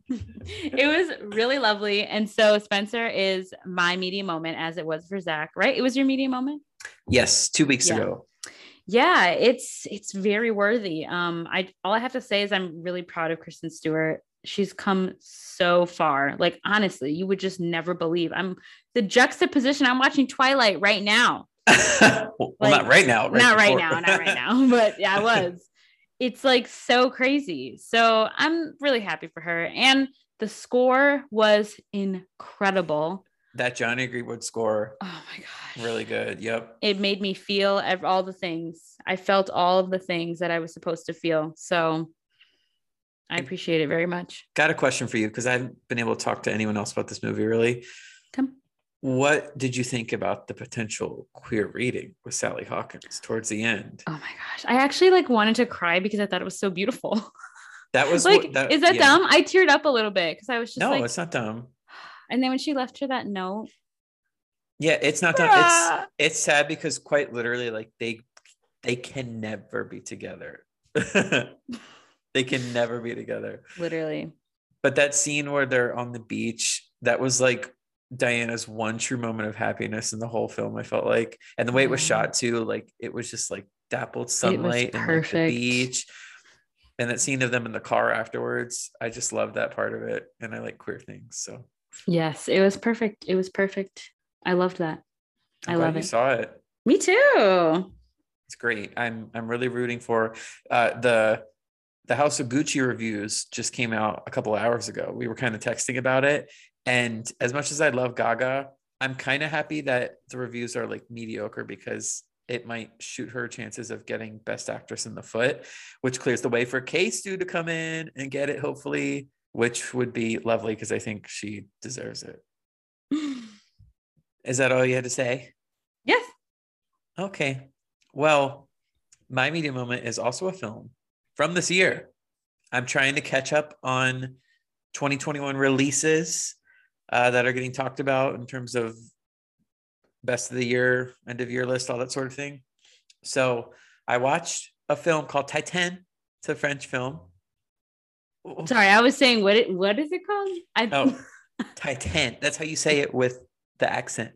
it was really lovely. And so Spencer is my media moment, as it was for Zach, right? It was your media moment? Yes, two weeks yeah. ago. Yeah, it's it's very worthy. Um, I all I have to say is I'm really proud of Kristen Stewart. She's come so far. Like, honestly, you would just never believe. I'm the juxtaposition. I'm watching Twilight right now. Well, like, not right now. Right not before. right now. Not right now. But yeah, I was. It's like so crazy. So I'm really happy for her. And the score was incredible. That Johnny Greenwood score. Oh my gosh. Really good. Yep. It made me feel all the things. I felt all of the things that I was supposed to feel. So I appreciate it very much. Got a question for you, because I haven't been able to talk to anyone else about this movie, really. Come. What did you think about the potential queer reading with Sally Hawkins towards the end? Oh my gosh. I actually like wanted to cry because I thought it was so beautiful. That was like, what, that, is that yeah. dumb? I teared up a little bit because I was just no, like, it's not dumb. And then when she left her that note. Yeah, it's not dumb. It's, it's sad because quite literally, like they, they can never be together. They can never be together. Literally. But that scene where they're on the beach, that was like Diana's one true moment of happiness in the whole film, I felt like. And the way it was shot too, like it was just like dappled sunlight and like the beach. And that scene of them in the car afterwards, I just loved that part of it. And I like queer things. So yes, it was perfect. It was perfect. I loved that. I love it. I saw it. Me too. It's great. I'm I'm really rooting for uh the The House of Gucci reviews just came out a couple of hours ago. We were kind of texting about it. And as much as I love Gaga, I'm kind of happy that the reviews are like mediocre because it might shoot her chances of getting Best Actress in the foot, which clears the way for K-Stew to come in and get it, hopefully, which would be lovely because I think she deserves it. Is that all you had to say? Yes. Okay. Well, my media moment is also a film. From this year, I'm trying to catch up on twenty twenty-one releases uh, that are getting talked about in terms of best of the year, end of year list, all that sort of thing. So I watched a film called Titan. It's a French film. Sorry, I was saying, what it, what is it called? I... Oh, Titan. That's how you say it with the accent.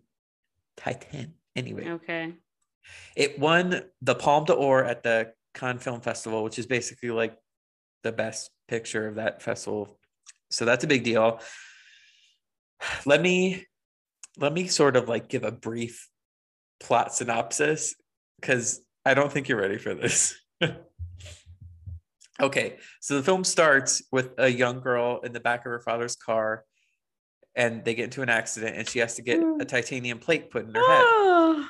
Titan. Anyway. Okay. It won the Palme d'Or at the Cannes Film Festival, which is basically like the best picture of that festival, so that's a big deal. Let me let me sort of like give a brief plot synopsis because I don't think you're ready for this. Okay, so the film starts with a young girl in the back of her father's car, and they get into an accident, and she has to get a titanium plate put in her head.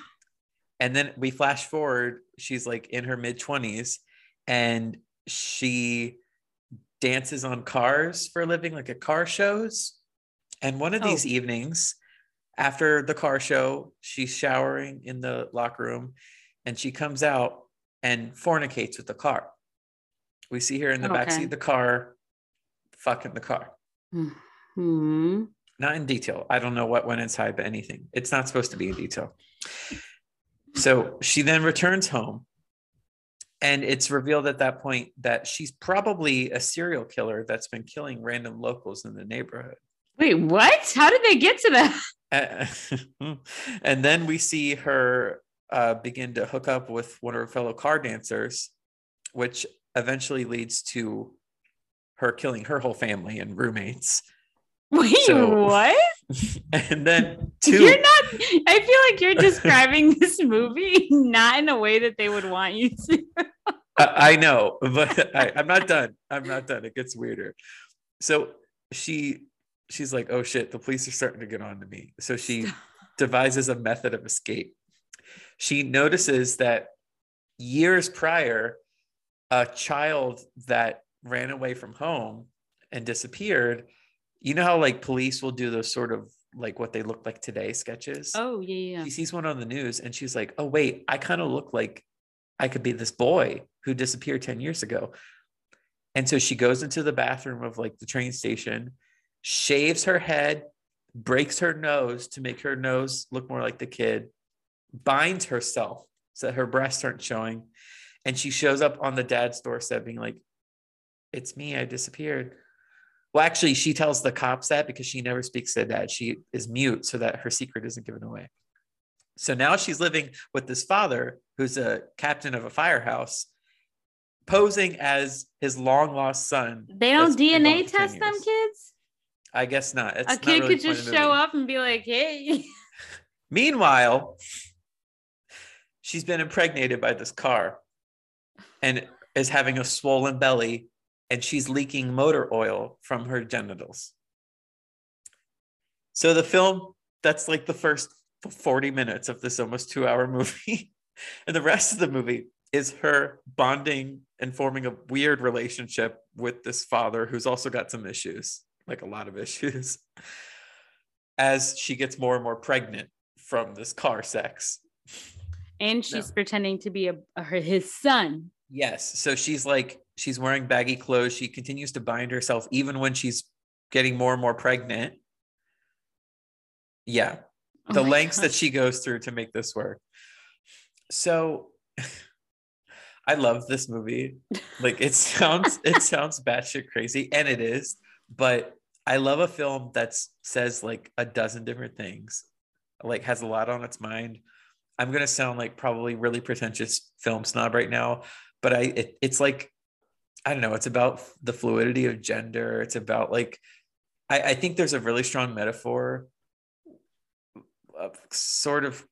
And then we flash forward, she's like in her mid twenties and she dances on cars for a living, like at car shows. And one of oh. these evenings after the car show, she's showering in the locker room and she comes out and fornicates with the car. We see her in the okay. backseat of the car, fucking the car. Mm-hmm. Not in detail. I don't know what went inside, but anything. It's not supposed to be in detail. So she then returns home, and it's revealed at that point that she's probably a serial killer that's been killing random locals in the neighborhood. Wait, what? How did they get to that? Uh, and then we see her uh, begin to hook up with one of her fellow car dancers, which eventually leads to her killing her whole family and roommates. Wait, so, what? And then two. You're not, I feel like you're describing this movie not in a way that they would want you to. I, I know, but I, I'm not done. I'm not done. It gets weirder. So she, she's like, oh shit, the police are starting to get on to me. So she devises a method of escape. She notices that years prior, a child that ran away from home and disappeared. You know how like police will do those sort of like what they look like today sketches? Oh yeah, yeah. She sees one on the news and she's like, oh wait, I kind of look like I could be this boy who disappeared ten years ago. And so she goes into the bathroom of like the train station, shaves her head, breaks her nose to make her nose look more like the kid, binds herself so that her breasts aren't showing. And she shows up on the dad's doorstep being like, it's me, I disappeared. Well, actually, she tells the cops that because she never speaks to dad. She is mute so that her secret isn't given away. So now she's living with this father, who's a captain of a firehouse, posing as his long lost son. They don't D N A test them kids? I guess not. It's a not kid really could just show up and be like, hey. Meanwhile, she's been impregnated by this car and is having a swollen belly. And she's leaking motor oil from her genitals. So the film, that's like the first forty minutes of this almost two hour movie. And the rest of the movie is her bonding and forming a weird relationship with this father who's also got some issues, like a lot of issues, as she gets more and more pregnant from this car sex. And she's no. pretending to be a, a, his son. Yes. So she's like, she's wearing baggy clothes. She continues to bind herself even when she's getting more and more pregnant. Yeah. The oh lengths God. that she goes through to make this work. So I love this movie. Like it sounds, it sounds batshit crazy, and it is, but I love a film that says like a dozen different things, like has a lot on its mind. I'm going to sound like probably really pretentious film snob right now, but I, it, it's like, I don't know. It's about the fluidity of gender. It's about like, I, I think there's a really strong metaphor of sort of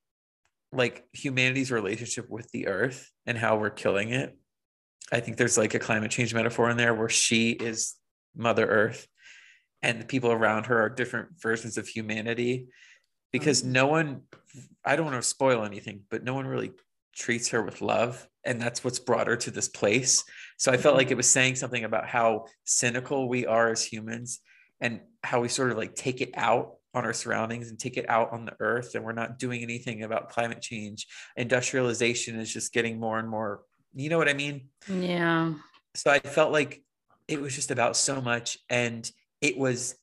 like humanity's relationship with the earth and how we're killing it. I think there's like a climate change metaphor in there where she is Mother Earth and the people around her are different versions of humanity, because no one, I don't want to spoil anything, but no one really treats her with love. And that's what's brought her to this place. So I felt like it was saying something about how cynical we are as humans and how we sort of like take it out on our surroundings and take it out on the earth. And we're not doing anything about climate change. Industrialization is just getting more and more, you know what I mean? Yeah. So I felt like it was just about so much, and it was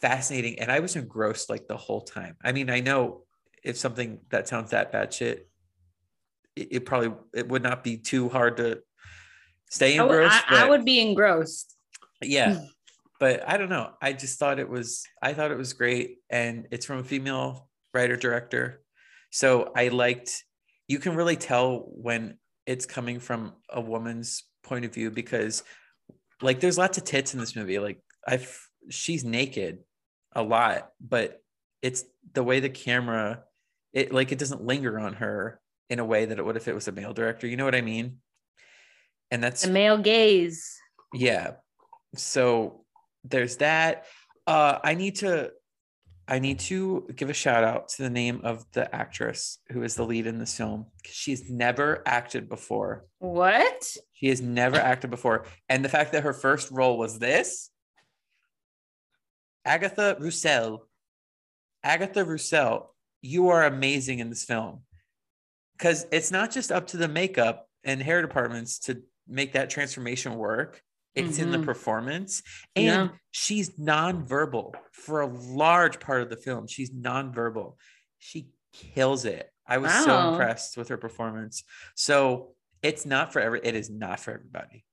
fascinating. And I was engrossed like the whole time. I mean, I know if something that sounds that bad shit, it probably it would not be too hard to stay engrossed. I, I, I would be engrossed. Yeah. But I don't know. I just thought it was, I thought it was great. And it's from a female writer director. So I liked, you can really tell when it's coming from a woman's point of view, because like, there's lots of tits in this movie. Like I've, she's naked a lot, but it's the way the camera, it like, it doesn't linger on her in a way that it would if it was a male director. You know what I mean? And that's the male gaze. Yeah. So there's that. Uh, I need to, I need to give a shout out to the name of the actress who is the lead in this film. She's never acted before. What? She has never acted before. And the fact that her first role was this, Agatha Roussel. Agatha Roussel, you are amazing in this film. Because it's not just up to the makeup and hair departments to make that transformation work. It's mm-hmm. in the performance. And yeah. she's nonverbal for a large part of the film. She's nonverbal. She kills it. I was wow. so impressed with her performance. So it's not for every, it is not for everybody.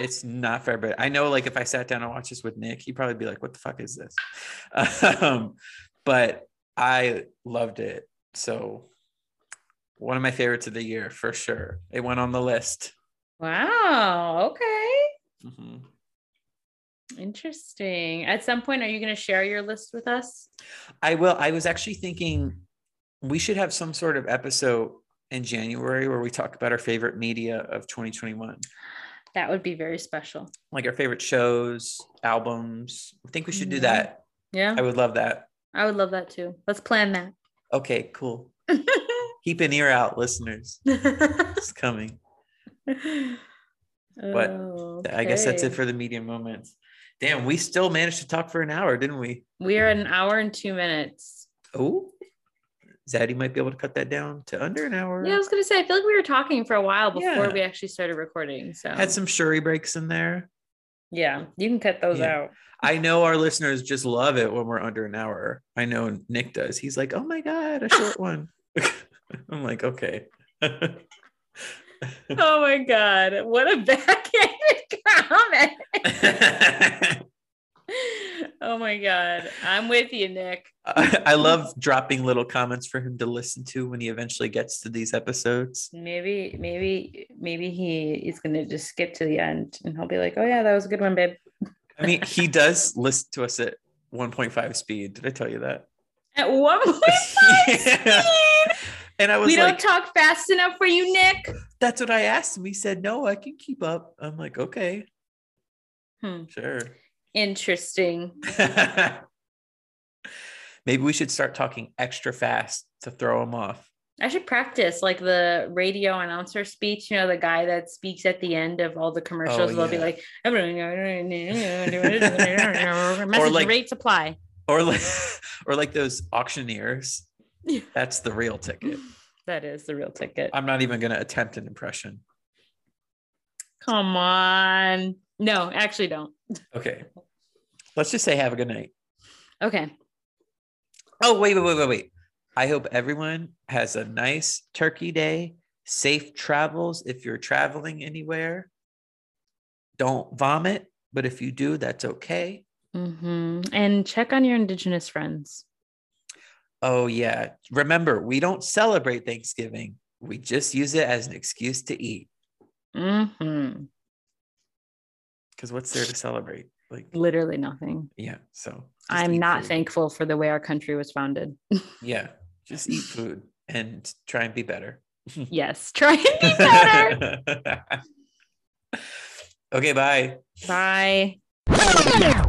It's not for everybody. I know, like, if I sat down and watched this with Nick, he'd probably be like, what the fuck is this? Um, but I loved it. So... one of my favorites of the year, for sure. It went on the list. Wow. Okay. Mm-hmm. Interesting. At some point, are you going to share your list with us? I will. I was actually thinking we should have some sort of episode in January where we talk about our favorite media of twenty twenty-one. That would be very special. Like our favorite shows, albums. I think we should do that. Yeah. I would love that. I would love that too. Let's plan that. Okay, cool. Keep an ear out, listeners. It's coming. But okay. I guess that's it for the media moments. Damn, we still managed to talk for an hour, didn't we? We are an hour and two minutes. Oh, Zaddy might be able to cut that down to under an hour. Yeah, I was going to say, I feel like we were talking for a while before yeah. we actually started recording. So had some Shuri breaks in there. Yeah, you can cut those yeah. out. I know our listeners just love it when we're under an hour. I know Nick does. He's like, oh my God, a short one. I'm like, okay. Oh my God, what a backhanded comment. Oh my God, I'm with you, Nick. I, I love dropping little comments for him to listen to when he eventually gets to these episodes. Maybe, maybe, maybe he is going to just skip to the end and he'll be like, oh yeah, that was a good one, babe. I mean, he does listen to us at one point five speed. Did I tell you that? At one point five yeah. speed? And I was we like, don't talk fast enough for you, Nick. That's what I asked him. He said, no, I can keep up. I'm like, okay. Hmm. Sure. Interesting. Maybe we should start talking extra fast to throw him off. I should practice like the radio announcer speech, you know, the guy that speaks at the end of all the commercials. Oh, they'll yeah. be like, message like, rate supply. Or like, or like those auctioneers. Yeah. That's the real ticket. That is the real ticket. I'm not even going to attempt an impression. Come on. No, actually don't. Okay. Let's just say have a good night. Okay. Oh, wait, wait, wait, wait, wait. I hope everyone has a nice turkey day. Safe travels if you're traveling anywhere. Don't vomit, but if you do, that's okay. Mm-hmm. And check on your Indigenous friends. Oh, yeah. Remember, we don't celebrate Thanksgiving. We just use it as an excuse to eat. Mm-hmm. Because what's there to celebrate? Like literally nothing. Yeah. So I'm not food. Thankful for the way our country was founded. Yeah. Just eat food and try and be better. Yes. Try and be better. Okay. Bye. Bye.